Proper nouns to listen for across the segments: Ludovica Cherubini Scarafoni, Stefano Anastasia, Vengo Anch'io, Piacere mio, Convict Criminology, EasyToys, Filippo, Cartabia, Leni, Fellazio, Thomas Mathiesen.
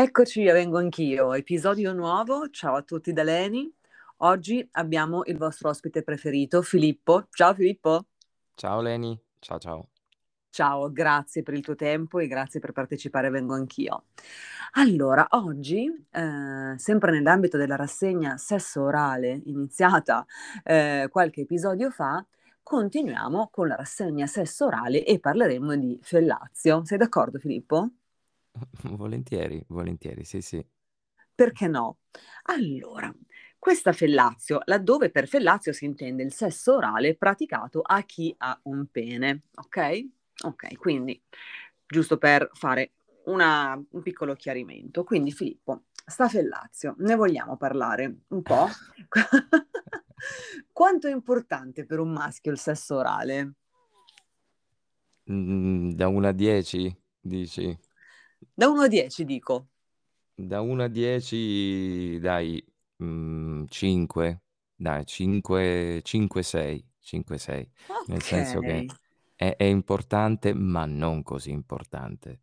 Eccoci a Vengo Anch'io, episodio nuovo. Ciao a tutti da Leni. Oggi abbiamo il vostro ospite preferito, Filippo. Ciao Filippo. Ciao Leni, ciao ciao. Ciao, grazie per il tuo tempo e grazie per partecipare a Vengo Anch'io. Allora, oggi, sempre nell'ambito della rassegna Sesso Orale, iniziata qualche episodio fa, continuiamo con la rassegna Sesso Orale e parleremo di Fellazio. Sei d'accordo Filippo? Volentieri, volentieri, sì sì. Perché no? Allora, questa Fellazio, laddove per Fellazio si intende il sesso orale praticato a chi ha un pene, ok? Ok, quindi, giusto per fare un piccolo chiarimento. Quindi Filippo, sta Fellazio, ne vogliamo parlare un po'? Quanto è importante per un maschio il sesso orale? Da 1 a 10, dici? Da 1 a 10 dico. Da 1 a 10 dai 5, dai 5, 6, okay. Nel senso che è importante ma non così importante.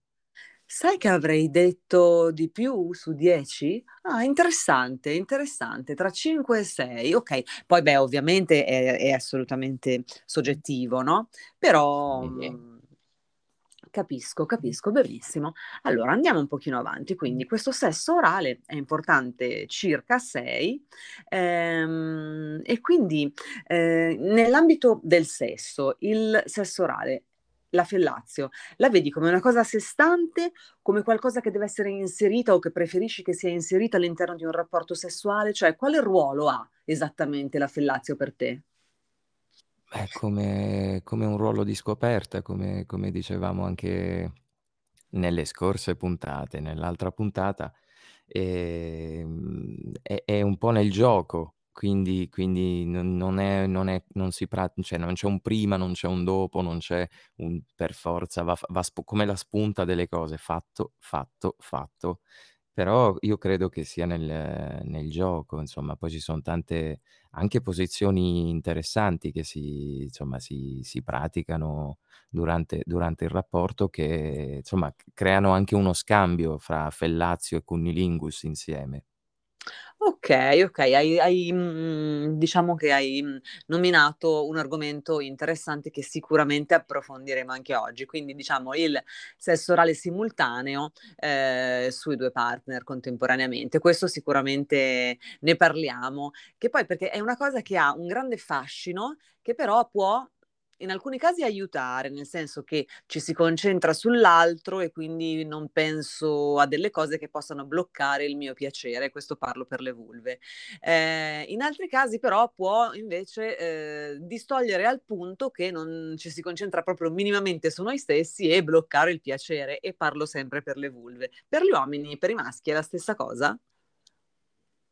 Sai che avrei detto di più su 10? Ah, interessante, interessante, tra 5 e 6, ok. Poi beh, ovviamente è assolutamente soggettivo, no? Però... sì. Capisco, benissimo. Allora, andiamo un pochino avanti. Quindi, questo sesso orale è importante circa 6 e quindi nell'ambito del sesso, il sesso orale, la Fellazio, la vedi come una cosa a sé stante, come qualcosa che deve essere inserita o che preferisci che sia inserita all'interno di un rapporto sessuale? Cioè, quale ruolo ha esattamente la Fellazio per te? È come un ruolo di scoperta, come dicevamo anche nelle scorse puntate, nell'altra puntata, è un po' nel gioco, quindi non c'è un prima, non c'è un dopo, non c'è un per forza, come la spunta delle cose, fatto. Però io credo che sia nel gioco, insomma, poi ci sono tante anche posizioni interessanti che si praticano durante il rapporto che, insomma, creano anche uno scambio fra Fellazio e Cunnilingus insieme. Ok, hai diciamo che hai nominato un argomento interessante che sicuramente approfondiremo anche oggi, quindi diciamo il sesso orale simultaneo sui due partner contemporaneamente, questo sicuramente ne parliamo, che poi perché è una cosa che ha un grande fascino che però può in alcuni casi aiutare, nel senso che ci si concentra sull'altro e quindi non penso a delle cose che possano bloccare il mio piacere, questo parlo per le vulve. In altri casi però può invece distogliere al punto che non ci si concentra proprio minimamente su noi stessi e bloccare il piacere, e parlo sempre per le vulve. Per gli uomini, per i maschi è la stessa cosa?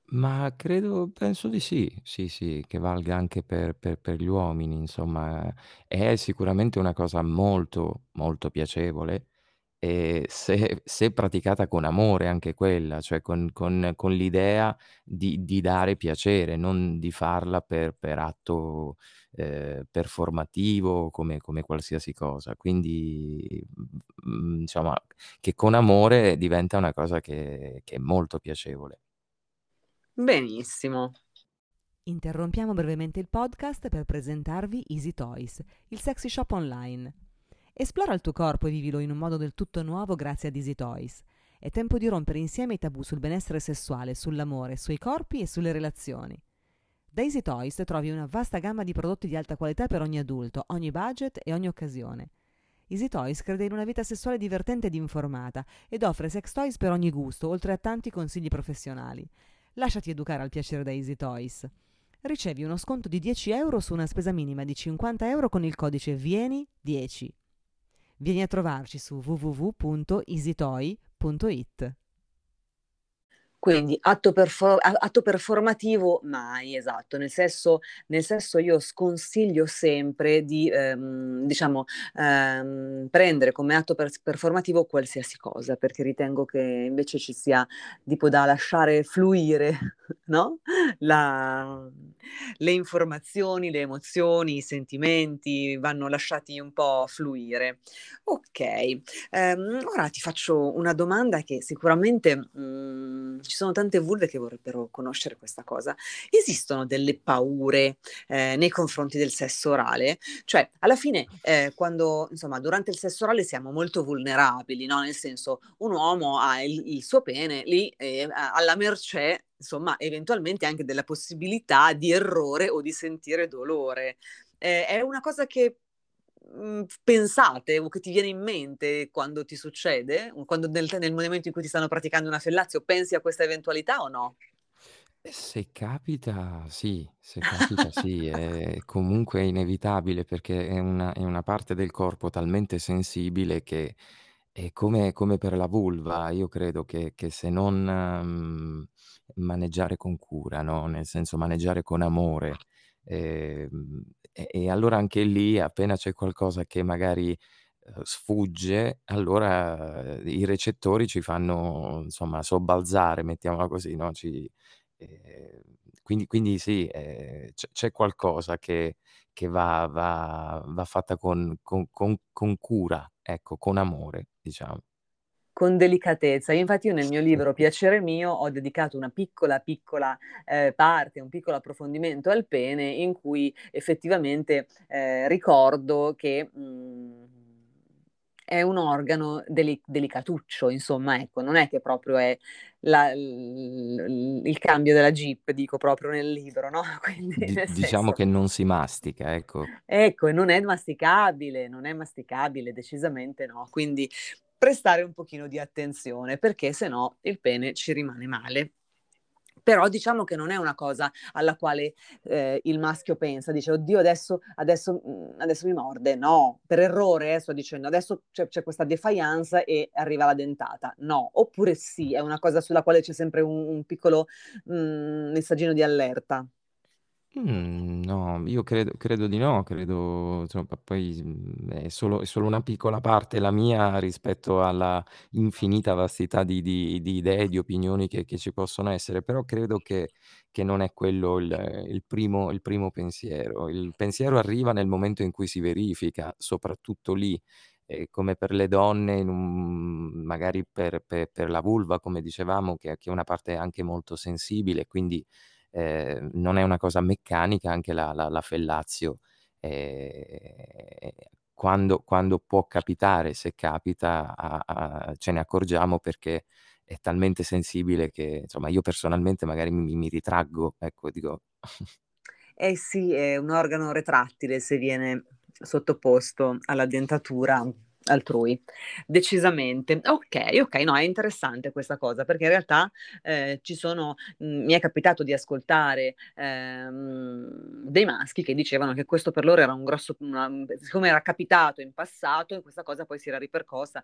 Ma penso di sì, che valga anche per gli uomini, insomma, è sicuramente una cosa molto, molto piacevole e se praticata con amore anche quella, cioè con l'idea di dare piacere, non di farla per atto performativo come qualsiasi cosa, quindi insomma che con amore diventa una cosa che è molto piacevole. Benissimo. Interrompiamo brevemente il podcast per presentarvi EasyToys, il sexy shop online. Esplora il tuo corpo e vivilo in un modo del tutto nuovo grazie ad EasyToys. È tempo di rompere insieme i tabù sul benessere sessuale, sull'amore, sui corpi e sulle relazioni. Da EasyToys trovi una vasta gamma di prodotti di alta qualità per ogni adulto, ogni budget e ogni occasione. EasyToys crede in una vita sessuale divertente ed informata ed offre sex toys per ogni gusto, oltre a tanti consigli professionali. Lasciati educare al piacere da EasyToys. Ricevi uno sconto di 10 euro su una spesa minima di 50 euro con il codice VIENI10. Vieni a trovarci su www.easytoy.it. Quindi atto performativo mai, esatto, nel senso io sconsiglio sempre di prendere come atto performativo qualsiasi cosa, perché ritengo che invece ci sia tipo da lasciare fluire, no? Le informazioni, le emozioni, i sentimenti vanno lasciati un po' fluire. Ok, ora ti faccio una domanda che sicuramente ci sono tante vulve che vorrebbero conoscere questa cosa. Esistono delle paure nei confronti del sesso orale? Cioè, alla fine, quando, insomma, durante il sesso orale siamo molto vulnerabili, no? Nel senso, un uomo ha il suo pene lì alla mercé, insomma, eventualmente anche della possibilità di errore o di sentire dolore. È una cosa che pensate o che ti viene in mente quando ti succede, quando nel momento in cui ti stanno praticando una fellazio, pensi a questa eventualità o no? Se capita, sì, se capita, sì, è comunque inevitabile, perché è una parte del corpo talmente sensibile che è come per la vulva. Io credo che se non maneggiare con cura, no? Nel senso, maneggiare con amore, e allora anche lì, appena c'è qualcosa che magari sfugge, allora i recettori ci fanno, insomma, sobbalzare, mettiamola così, no? Quindi sì, c'è qualcosa che va fatta con cura, ecco, con amore, diciamo. Con delicatezza. Infatti io nel mio libro Piacere mio ho dedicato una piccola parte, un piccolo approfondimento al pene, in cui effettivamente ricordo che è un organo delicatuccio, insomma, ecco, non è che proprio è il cambio della Jeep, dico proprio nel libro, no? Quindi, diciamo che non si mastica, ecco. Ecco, e non è masticabile, decisamente no, quindi prestare un pochino di attenzione, perché se no il pene ci rimane male. Però diciamo che non è una cosa alla quale il maschio pensa, dice oddio adesso mi morde, no, per errore sto dicendo adesso c'è questa defianza e arriva la dentata, no, oppure sì, è una cosa sulla quale c'è sempre un piccolo messaggino di allerta. No, io credo di no, credo, cioè, poi è solo una piccola parte la mia rispetto alla infinita vastità di idee, di opinioni che ci possono essere, però credo che non è quello il primo pensiero. Il pensiero arriva nel momento in cui si verifica, soprattutto lì, come per le donne, magari per la vulva, come dicevamo, che è una parte anche molto sensibile, quindi non è una cosa meccanica anche la fellazio. Quando può capitare, se capita, ce ne accorgiamo, perché è talmente sensibile che, insomma, io personalmente magari mi ritraggo, ecco, dico. Eh sì, è un organo retrattile se viene sottoposto alla dentatura altrui, decisamente. Ok, no, è interessante questa cosa, perché in realtà mi è capitato di ascoltare dei maschi che dicevano che questo per loro era un grosso, siccome era capitato in passato, e questa cosa poi si era ripercossa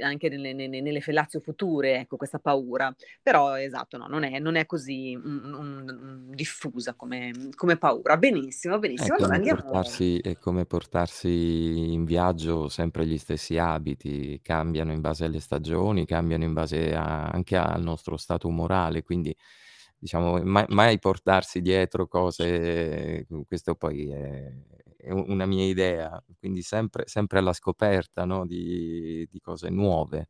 anche nelle fellazio future, ecco, questa paura. Però esatto, no, non è così diffusa come paura. Benissimo, allora andiamo. È come portarsi in viaggio sempre gli stessi abiti, cambiano in base alle stagioni, cambiano in base anche al nostro stato umorale, quindi diciamo mai portarsi dietro cose, questo poi è una mia idea, quindi sempre alla scoperta, no? di cose nuove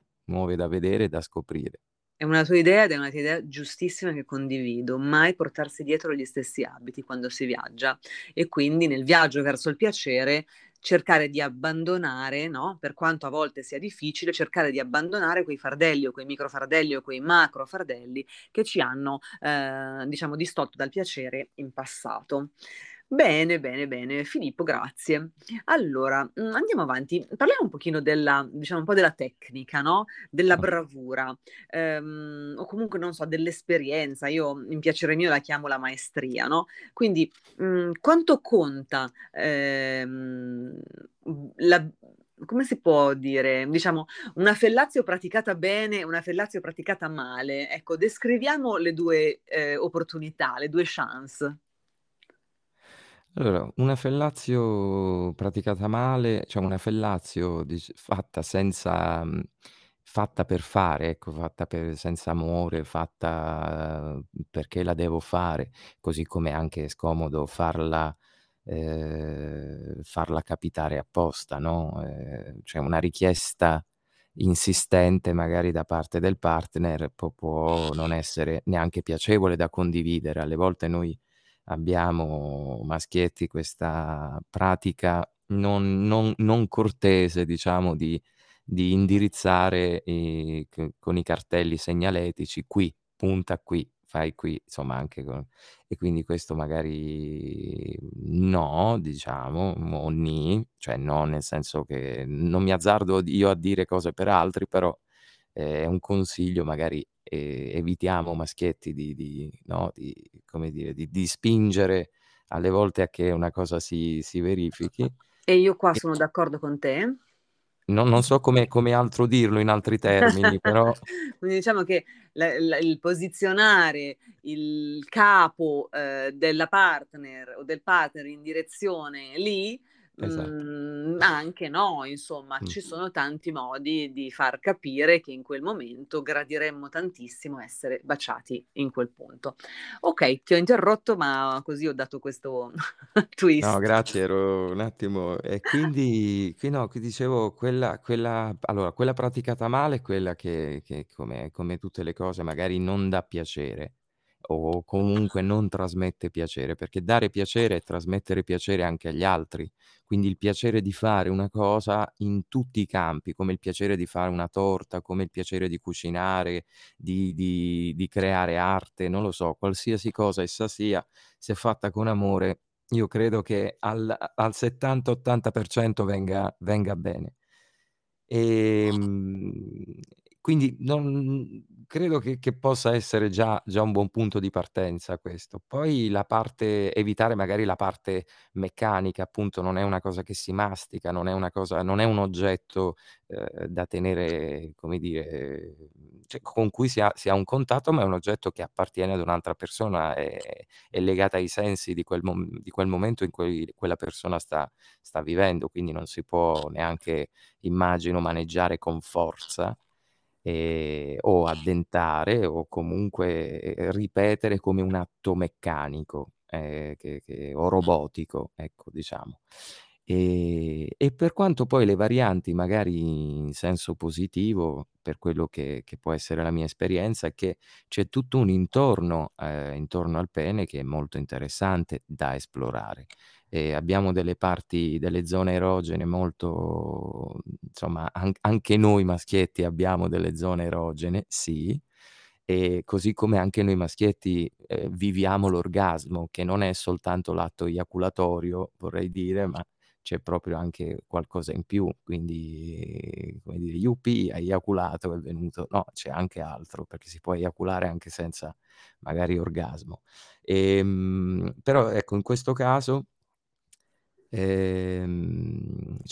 da vedere e da scoprire. È una tua idea ed è una tua idea giustissima che condivido, mai portarsi dietro gli stessi abiti quando si viaggia, e quindi nel viaggio verso il piacere cercare di abbandonare, no? Per quanto a volte sia difficile, cercare di abbandonare quei fardelli o quei microfardelli o quei macrofardelli che ci hanno, diciamo, distolto dal piacere in passato. Bene, Filippo, grazie. Allora, andiamo avanti. Parliamo un pochino diciamo, un po' della tecnica, no? Della bravura, o comunque, non so, dell'esperienza. Io in Piacere mio la chiamo la maestria, no? Quindi, quanto conta come si può dire, diciamo, una Fellazio praticata bene e una Fellazio praticata male. Ecco, descriviamo le due opportunità, le due chance. Allora, una Fellazio praticata male, cioè una Fellazio fatta senza, fatta per fare, ecco, senza amore, fatta perché la devo fare, così come anche è scomodo farla capitare apposta, no? Cioè una richiesta insistente magari da parte del partner può non essere neanche piacevole da condividere. Alle volte noi abbiamo maschietti questa pratica non cortese, diciamo, di indirizzare con i cartelli segnaletici: qui, punta qui, fai qui, insomma, anche con... E quindi questo magari no, diciamo, o ni, cioè no nel senso che non mi azzardo io a dire cose per altri, però è un consiglio, magari evitiamo, maschietti, di spingere alle volte a che una cosa si verifichi. E io qua sono d'accordo con te. Non so come altro dirlo in altri termini, però... Quindi diciamo che il posizionare il capo della partner o del partner in direzione lì, esatto. Anche no, insomma, ci sono tanti modi di far capire che in quel momento gradiremmo tantissimo essere baciati in quel punto. Ok, ti ho interrotto, ma così ho dato questo twist. No, grazie, ero un attimo. E quindi no, dicevo, quella praticata male è quella che come tutte le cose magari non dà piacere, o comunque non trasmette piacere, perché dare piacere è trasmettere piacere anche agli altri, quindi il piacere di fare una cosa in tutti i campi, come il piacere di fare una torta, come il piacere di cucinare, di creare arte, non lo so, qualsiasi cosa essa sia, se fatta con amore, io credo che al 70-80% venga bene. E quindi credo che possa essere già un buon punto di partenza questo. Poi evitare magari la parte meccanica, appunto, non è una cosa che si mastica, non è un oggetto da tenere, come dire, cioè, con cui si ha un contatto, ma è un oggetto che appartiene ad un'altra persona, è legata ai sensi di quel momento in cui quella persona sta vivendo, quindi non si può neanche, immagino, maneggiare con forza, o addentare, o comunque ripetere come un atto meccanico o robotico, ecco, diciamo. E per quanto poi le varianti, magari in senso positivo, per quello che può essere la mia esperienza, è che c'è tutto un intorno al pene che è molto interessante da esplorare. Abbiamo delle zone erogene molto, insomma, anche noi maschietti abbiamo delle zone erogene, sì, e così come anche noi maschietti viviamo l'orgasmo, che non è soltanto l'atto eiaculatorio, vorrei dire, ma c'è proprio anche qualcosa in più, quindi, come dire, yuppie, hai eiaculato, è venuto, no, c'è anche altro, perché si può eiaculare anche senza magari orgasmo. Però ecco, in questo caso ci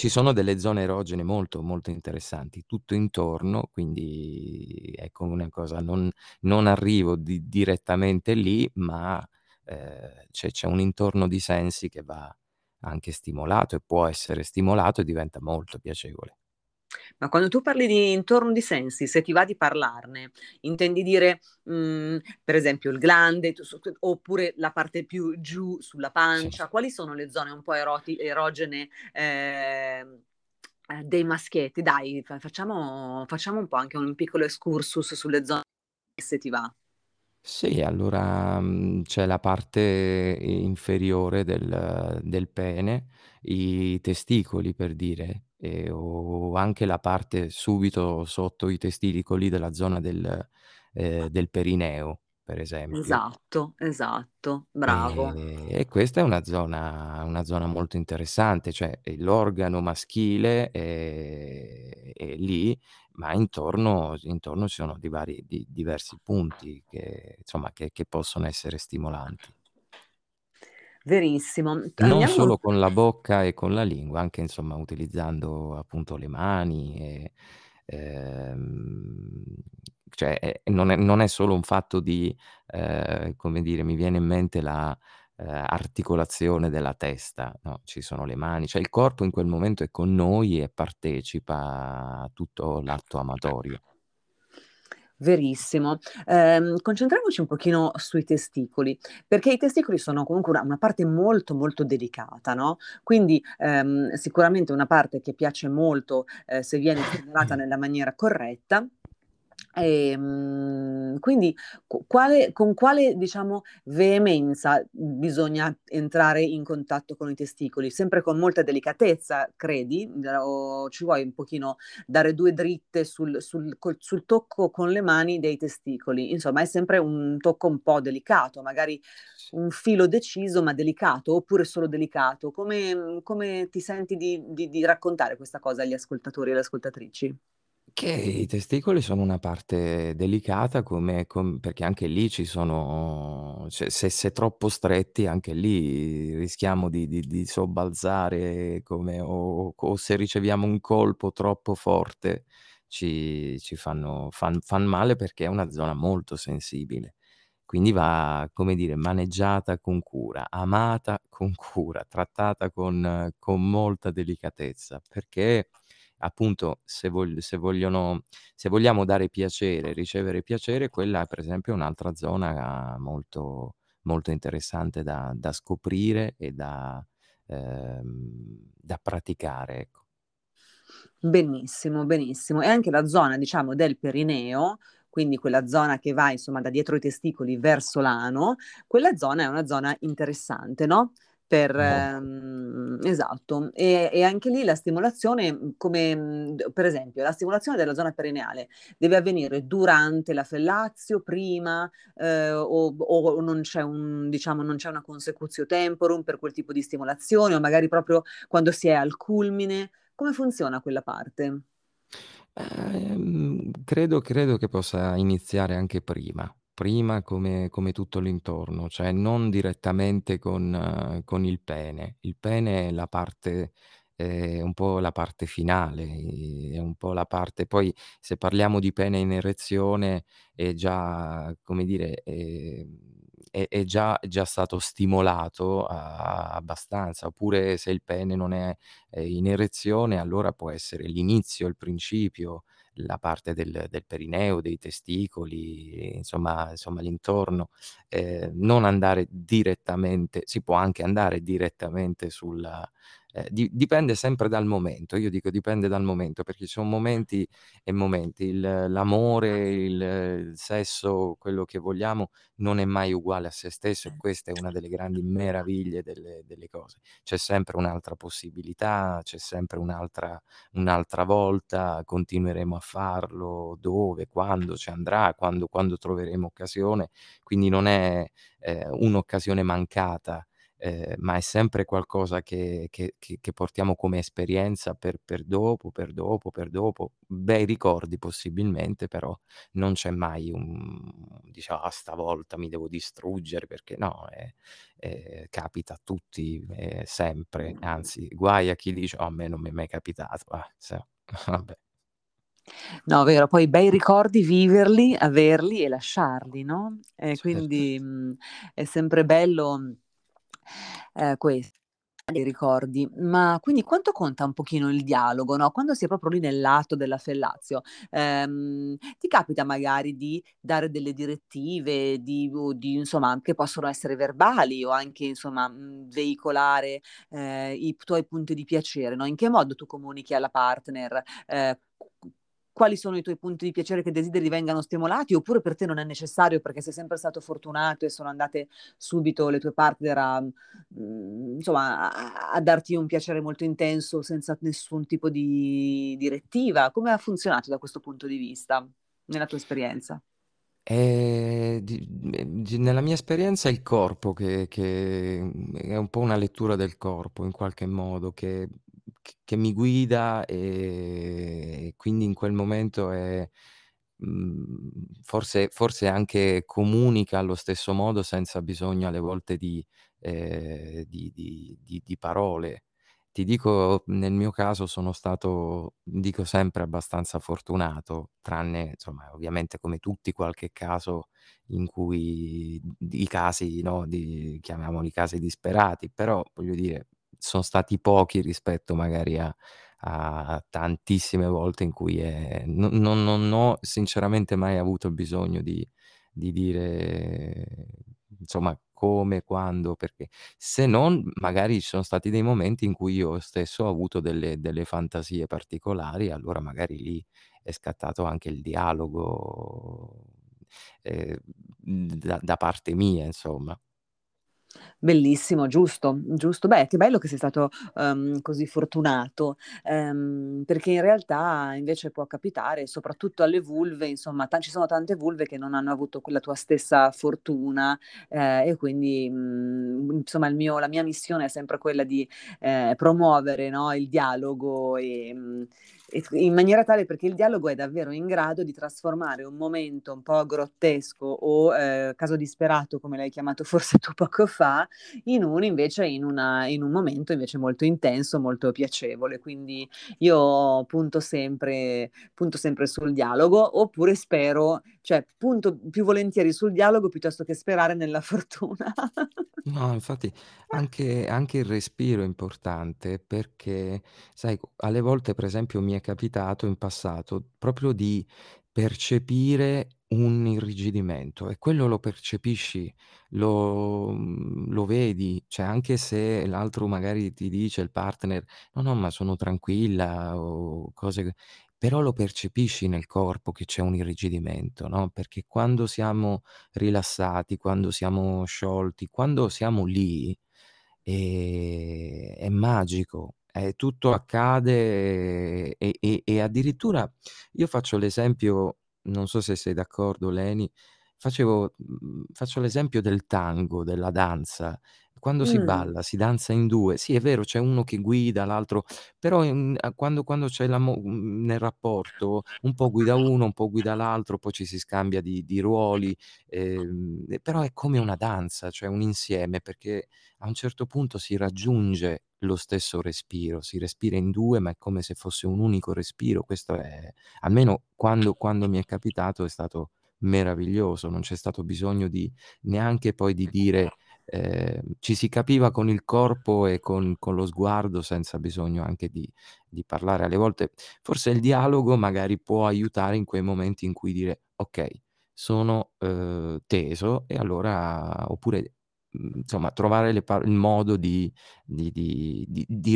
sono delle zone erogene molto molto interessanti tutto intorno, quindi ecco, una cosa, non arrivo direttamente lì, ma c'è un intorno di sensi che va anche stimolato e può essere stimolato e diventa molto piacevole. Ma quando tu parli di intorno di sensi, se ti va di parlarne, intendi dire per esempio il glande, oppure la parte più giù sulla pancia? Sì. Quali sono le zone un po' erogene dei maschietti? Dai, facciamo un po' anche un piccolo excursus sulle zone, se ti va. Sì, allora c'è la parte inferiore del pene, i testicoli per dire, o anche la parte subito sotto i testicoli della zona del perineo, per esempio. Esatto, bravo. E questa è una zona molto interessante, cioè l'organo maschile è lì, ma intorno ci sono diversi punti che, insomma, che possono essere stimolanti. Verissimo. Non Andiamo. solo con la bocca e con la lingua, anche insomma utilizzando appunto le mani. Cioè, non è solo un fatto di, come dire, mi viene in mente la articolazione della testa, no? Ci sono le mani, cioè il corpo in quel momento è con noi e partecipa a tutto l'atto amatorio. Verissimo. Concentriamoci un pochino sui testicoli, perché i testicoli sono comunque una parte molto molto delicata, no? Quindi sicuramente una parte che piace molto se viene stimolata nella maniera corretta. E, quindi con quale diciamo veemenza bisogna entrare in contatto con i testicoli? Sempre con molta delicatezza, credi? O ci vuoi un pochino dare due dritte sul tocco con le mani dei testicoli? Insomma, è sempre un tocco un po' delicato, magari un filo deciso ma delicato, oppure solo delicato. Come ti senti di raccontare questa cosa agli ascoltatori e alle ascoltatrici? Che i testicoli sono una parte delicata, perché anche lì ci sono, cioè, se troppo stretti, anche lì rischiamo di sobbalzare, o se riceviamo un colpo troppo forte ci fan male, perché è una zona molto sensibile. Quindi va, come dire, maneggiata con cura, amata con cura, trattata con molta delicatezza, perché appunto se vogliamo dare piacere, ricevere piacere, quella è per esempio un'altra zona molto, molto interessante da scoprire e da praticare, ecco. Benissimo, benissimo. E anche la zona, diciamo, del perineo, quindi quella zona che va insomma da dietro i testicoli verso l'ano, quella zona è una zona interessante, no? Esatto, e anche lì la stimolazione, come per esempio la stimolazione della zona perineale, deve avvenire durante la fellazio, prima, o non c'è una consecutio temporum per quel tipo di stimolazione, o magari proprio quando si è al culmine. Come funziona quella parte? Credo che possa iniziare anche prima come tutto l'intorno, cioè non direttamente con il pene. Il pene è la parte, un po' la parte finale, è un po' la parte, poi se parliamo di pene in erezione è già, come dire, è già stato stimolato abbastanza, oppure se il pene non è in erezione, allora può essere l'inizio, il principio, la parte del perineo, dei testicoli, insomma l'intorno. Non andare direttamente, si può anche andare direttamente sulla... dipende sempre dal momento, io dico dipende dal momento, perché ci sono momenti e momenti. L'amore, il sesso, quello che vogliamo, non è mai uguale a se stesso, e questa è una delle grandi meraviglie delle cose. C'è sempre un'altra possibilità, c'è sempre un'altra volta, continueremo a farlo, dove, quando ci andrà, quando troveremo occasione. Quindi non è un'occasione mancata, ma è sempre qualcosa che portiamo come esperienza per dopo, bei ricordi possibilmente, però non c'è mai diciamo, stavolta mi devo distruggere, perché no, capita a tutti, sempre, anzi, guai a chi dice, a me non mi è mai capitato, vabbè. No, vero, poi bei ricordi, viverli, averli e lasciarli, no? E quindi è sempre bello... questo dei ricordi. Ma quindi quanto conta un pochino il dialogo, no? Quando si è proprio lì nell'atto della fellazio, ti capita magari di dare delle direttive insomma, che possono essere verbali o anche insomma veicolare i tuoi punti di piacere, no? In che modo tu comunichi alla partner quali sono i tuoi punti di piacere che desideri vengano stimolati, oppure per te non è necessario perché sei sempre stato fortunato e sono andate subito le tue partner a darti un piacere molto intenso senza nessun tipo di direttiva? Come ha funzionato da questo punto di vista nella tua esperienza? Nella mia esperienza il corpo, che è un po' una lettura del corpo in qualche modo, che mi guida, e quindi in quel momento forse anche comunica allo stesso modo senza bisogno alle volte di parole. Ti dico, nel mio caso sono stato, dico sempre, abbastanza fortunato, tranne, insomma, ovviamente come tutti, qualche caso in cui i casi, no, chiamiamoli casi disperati, però voglio dire, sono stati pochi rispetto magari a tantissime volte in cui non ho sinceramente mai avuto bisogno di dire, insomma, come, quando, perché, se non magari ci sono stati dei momenti in cui io stesso ho avuto delle fantasie particolari, allora magari lì è scattato anche il dialogo da parte mia, insomma. Bellissimo, giusto, giusto. Beh, che bello che sei stato così fortunato, perché in realtà invece può capitare, soprattutto alle vulve, insomma, ci sono tante vulve che non hanno avuto quella tua stessa fortuna, e quindi insomma la mia missione è sempre quella di promuovere, no, il dialogo e in maniera tale, perché il dialogo è davvero in grado di trasformare un momento un po' grottesco o caso disperato, come l'hai chiamato forse tu poco fa, in un momento invece molto intenso, molto piacevole. Quindi io punto sempre sul dialogo, oppure spero, cioè punto più volentieri sul dialogo piuttosto che sperare nella fortuna. No, infatti anche il respiro è importante, perché sai, alle volte per esempio mi è capitato in passato proprio di percepire un irrigidimento, e quello lo percepisci, lo vedi, cioè anche se l'altro magari ti dice, il partner, no, ma sono tranquilla o cose, però lo percepisci nel corpo che c'è un irrigidimento, no? Perché quando siamo rilassati, quando siamo sciolti, quando siamo lì, è magico. Tutto accade e addirittura io faccio l'esempio, non so se sei d'accordo, Leni, faccio l'esempio del tango, della danza. Quando si balla, si danza in due. Sì, è vero, c'è uno che guida l'altro, però quando c'è nel rapporto, un po' guida uno, un po' guida l'altro, poi ci si scambia di ruoli, però è come una danza, cioè un insieme, perché a un certo punto si raggiunge lo stesso respiro, si respira in due, ma è come se fosse un unico respiro. Questo è, almeno quando mi è capitato, è stato meraviglioso, non c'è stato bisogno di neanche poi di dire. Ci si capiva con il corpo e con lo sguardo, senza bisogno anche di parlare. Alle volte forse il dialogo magari può aiutare in quei momenti in cui dire ok, sono teso, e allora, oppure insomma trovare il modo di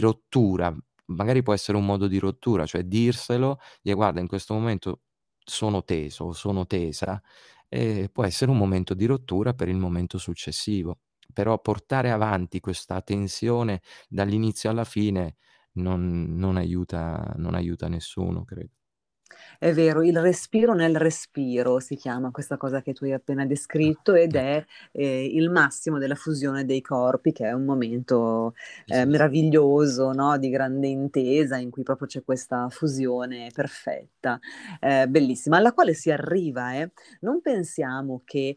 rottura, magari può essere un modo di rottura, cioè dirselo, dire guarda, in questo momento sono teso o sono tesa, e può essere un momento di rottura per il momento successivo. Però portare avanti questa tensione dall'inizio alla fine non aiuta nessuno, credo. È vero, il respiro nel respiro si chiama questa cosa che tu hai appena descritto, ed è il massimo della fusione dei corpi, che è un momento meraviglioso, no? Di grande intesa, in cui proprio c'è questa fusione perfetta, bellissima, alla quale si arriva. Non pensiamo che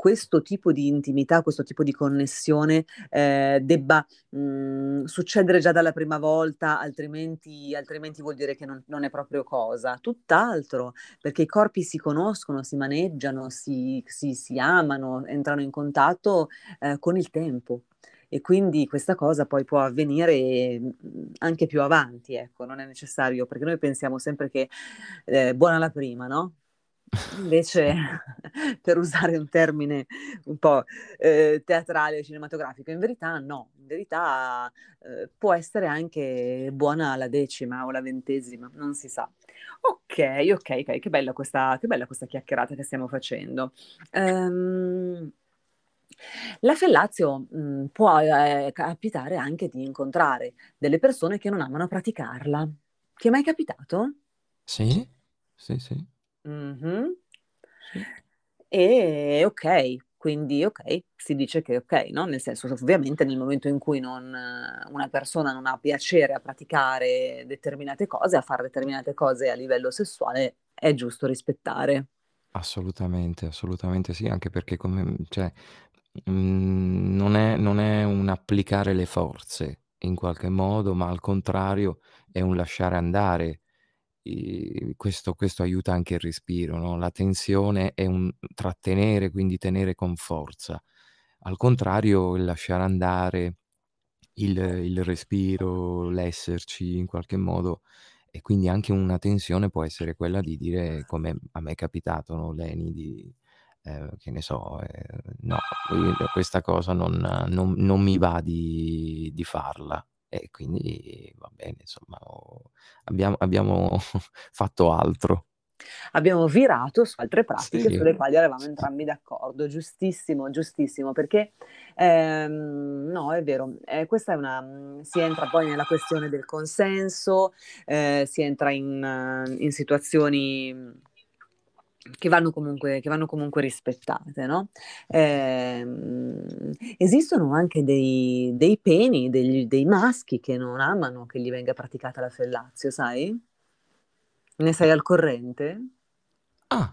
questo tipo di intimità, questo tipo di connessione debba succedere già dalla prima volta, altrimenti vuol dire che non è proprio cosa. Tutt'altro, perché i corpi si conoscono, si maneggiano, si amano, entrano in contatto con il tempo. E quindi questa cosa poi può avvenire anche più avanti, ecco, non è necessario, perché noi pensiamo sempre che buona la prima, no? Invece, per usare un termine un po' teatrale, cinematografico, in verità no, in verità può essere anche buona la 10ª o la 20ª, non si sa. Ok, che bella questa chiacchierata che stiamo facendo. La Fellazio può capitare anche di incontrare delle persone che non amano praticarla. Ti è mai capitato? Sì. Mm-hmm. E ok, quindi ok, si dice che ok, no? Nel senso, ovviamente nel momento in cui una persona non ha piacere a praticare determinate cose, a fare determinate cose a livello sessuale, è giusto rispettare. Assolutamente, assolutamente sì, anche perché come, cioè, non è un applicare le forze in qualche modo, ma al contrario è un lasciare andare. Questo aiuta anche il respiro, no? La tensione è un trattenere, quindi tenere con forza. Al contrario, il lasciare andare, il respiro, l'esserci in qualche modo, e quindi anche una tensione può essere quella di dire, come a me è capitato, no, Leni, di che ne so, no, questa cosa non mi va di farla, e quindi va bene, insomma, abbiamo fatto altro. Abbiamo virato su altre pratiche, sì, sulle quali eravamo entrambi d'accordo. Giustissimo, giustissimo, perché no, è vero, questa è si entra poi nella questione del consenso, si entra in situazioni che vanno comunque rispettate, no? Esistono anche dei peni, dei maschi che non amano che gli venga praticata la Fellazio, sai? Ne sei al corrente? No.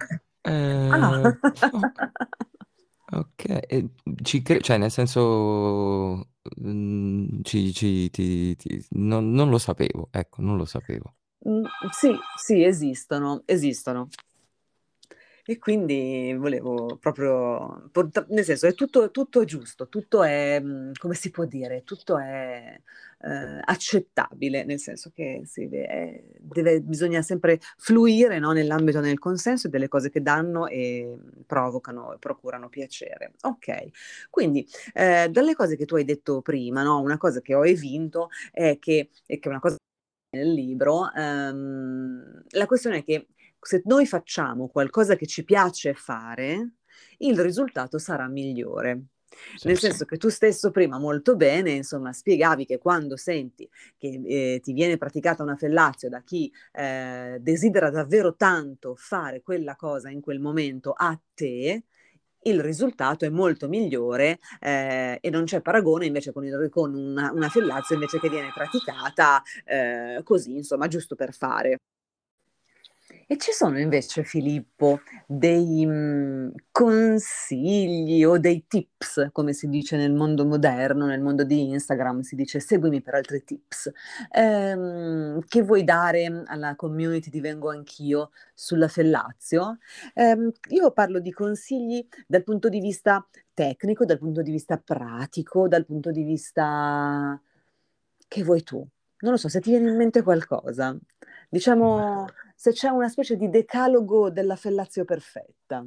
Ok, cioè nel senso, non lo sapevo, ecco, non lo sapevo. Sì, esistono. E quindi volevo proprio, nel senso, è tutto è giusto, tutto è, come si può dire, tutto è accettabile, nel senso che bisogna sempre fluire, no, nell'ambito del consenso e delle cose che danno e provocano e procurano piacere. Ok, quindi dalle cose che tu hai detto prima, no, una cosa che ho evinto è che una cosa nel libro, la questione è che se noi facciamo qualcosa che ci piace fare, il risultato sarà migliore. Sì, nel senso che tu stesso prima molto bene, insomma, spiegavi che quando senti che ti viene praticata una Fellazio da chi desidera davvero tanto fare quella cosa in quel momento a te, il risultato è molto migliore e non c'è paragone invece con una Fellazio invece che viene praticata così, insomma, giusto per fare. E ci sono invece, Filippo, dei consigli o dei tips, come si dice nel mondo moderno, nel mondo di Instagram, si dice seguimi per altri tips, che vuoi dare alla community di Vengo Anch'io sulla Fellazio? Io parlo di consigli dal punto di vista tecnico, dal punto di vista pratico, dal punto di vista che vuoi tu. Non lo so, se ti viene in mente qualcosa, diciamo, se c'è una specie di decalogo della Fellazio perfetta.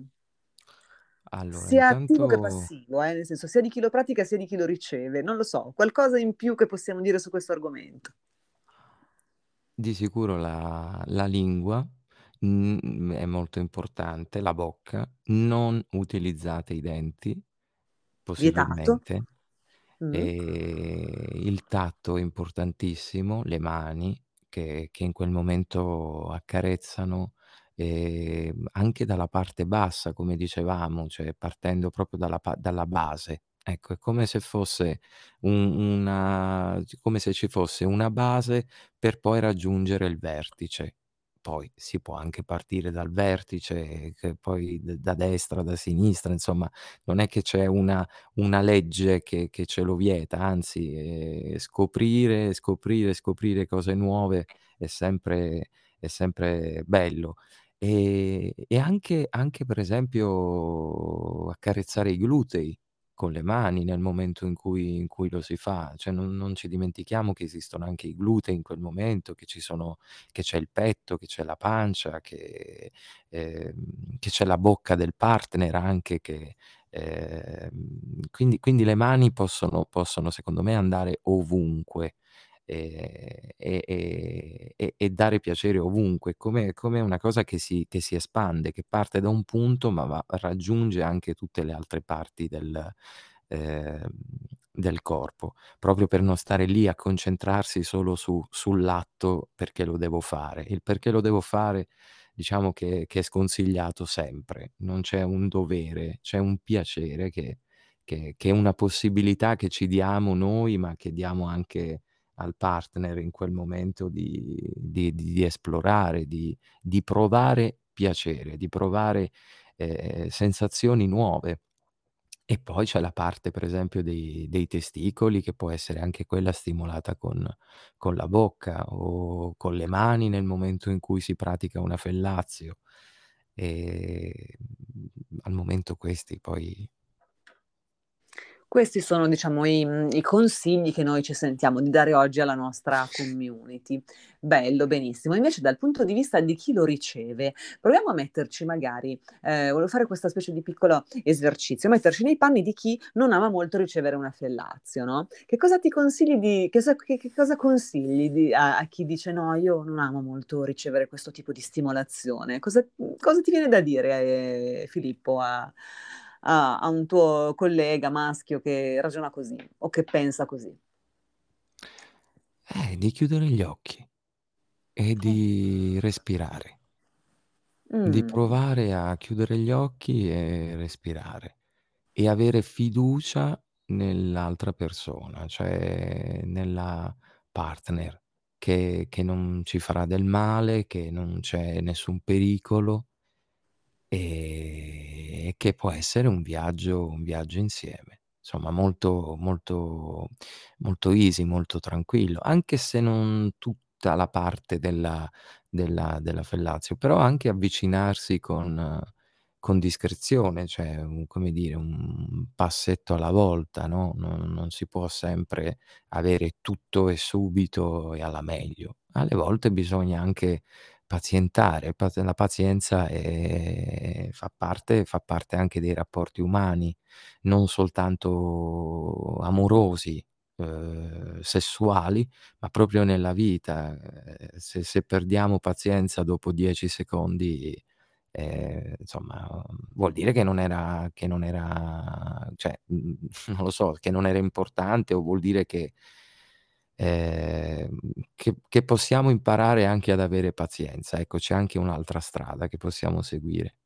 Allora, sia attivo che passivo, nel senso sia di chi lo pratica sia di chi lo riceve, non lo so, qualcosa in più che possiamo dire su questo argomento. Di sicuro la lingua è molto importante, la bocca, non utilizzate i denti, possibilmente. Vietato. E il tatto è importantissimo, le mani che in quel momento accarezzano, anche dalla parte bassa, come dicevamo, cioè partendo proprio dalla base. Ecco, è come se fosse come se ci fosse una base per poi raggiungere il vertice. Poi si può anche partire dal vertice, che poi da destra, da sinistra, insomma, non è che c'è una legge che ce lo vieta, anzi, scoprire cose nuove è sempre bello. E anche, per esempio, accarezzare i glutei con le mani nel momento in cui lo si fa, cioè non ci dimentichiamo che esistono anche i glutei in quel momento, che c'è il petto, che c'è la pancia, che c'è la bocca del partner anche, quindi le mani possono secondo me andare ovunque e dare piacere ovunque, come una cosa che si espande, che parte da un punto ma raggiunge anche tutte le altre parti del corpo, proprio per non stare lì a concentrarsi solo sull'atto perché lo devo fare. Il perché lo devo fare, diciamo che è sconsigliato sempre, non c'è un dovere, c'è un piacere che è una possibilità che ci diamo noi, ma che diamo anche al partner in quel momento di esplorare, di provare piacere, di provare sensazioni nuove. E poi c'è la parte, per esempio, dei testicoli, che può essere anche quella stimolata con la bocca o con le mani nel momento in cui si pratica una fellazio. E al momento questi poi... Questi sono, diciamo, i consigli che noi ci sentiamo di dare oggi alla nostra community. Bello, benissimo. Invece dal punto di vista di chi lo riceve, proviamo a metterci magari, volevo fare questa specie di piccolo esercizio, metterci nei panni di chi non ama molto ricevere una fellazio, no? Che cosa ti consigli a chi dice no, io non amo molto ricevere questo tipo di stimolazione? Cosa ti viene da dire, Filippo, a un tuo collega maschio che ragiona così o che pensa così? Di chiudere gli occhi e di respirare, di provare a chiudere gli occhi e respirare e avere fiducia nell'altra persona, cioè nella partner, che non ci farà del male, che non c'è nessun pericolo e che può essere un viaggio insieme, insomma, molto, molto, molto easy, molto tranquillo, anche se non tutta la parte della fellazio, però anche avvicinarsi con discrezione, cioè come dire, un passetto alla volta, no? Non si può sempre avere tutto e subito e alla meglio, alle volte bisogna anche pazientare. La pazienza fa parte anche dei rapporti umani, non soltanto amorosi, sessuali, ma proprio nella vita. Se perdiamo pazienza dopo 10 secondi, insomma, vuol dire che non era, cioè, non lo so, che non era importante, o vuol dire che possiamo imparare anche ad avere pazienza. Ecco, c'è anche un'altra strada che possiamo seguire.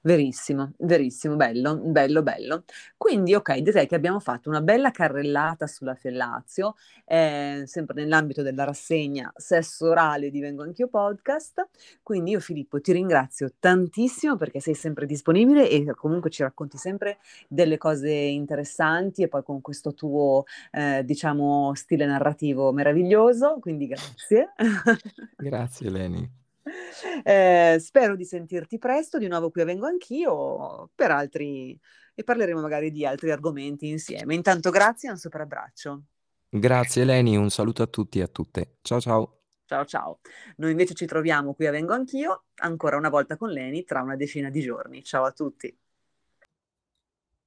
Verissimo, verissimo, bello, bello, bello. Quindi, ok, direi che abbiamo fatto una bella carrellata sulla fellazio, sempre nell'ambito della rassegna Sesso Orale di Vengo Anch'io Podcast. Quindi io, Filippo, ti ringrazio tantissimo perché sei sempre disponibile e comunque ci racconti sempre delle cose interessanti, e poi con questo tuo, diciamo, stile narrativo meraviglioso, quindi grazie. Grazie, Leni. Spero di sentirti presto di nuovo qui a Vengo Anch'io per altri, e parleremo magari di altri argomenti insieme. Intanto grazie e un super abbraccio. Grazie Leni, un saluto a tutti e a tutte. Ciao ciao. Ciao ciao. Noi invece ci troviamo qui a Vengo Anch'io ancora una volta con Leni tra una decina di giorni. Ciao a tutti.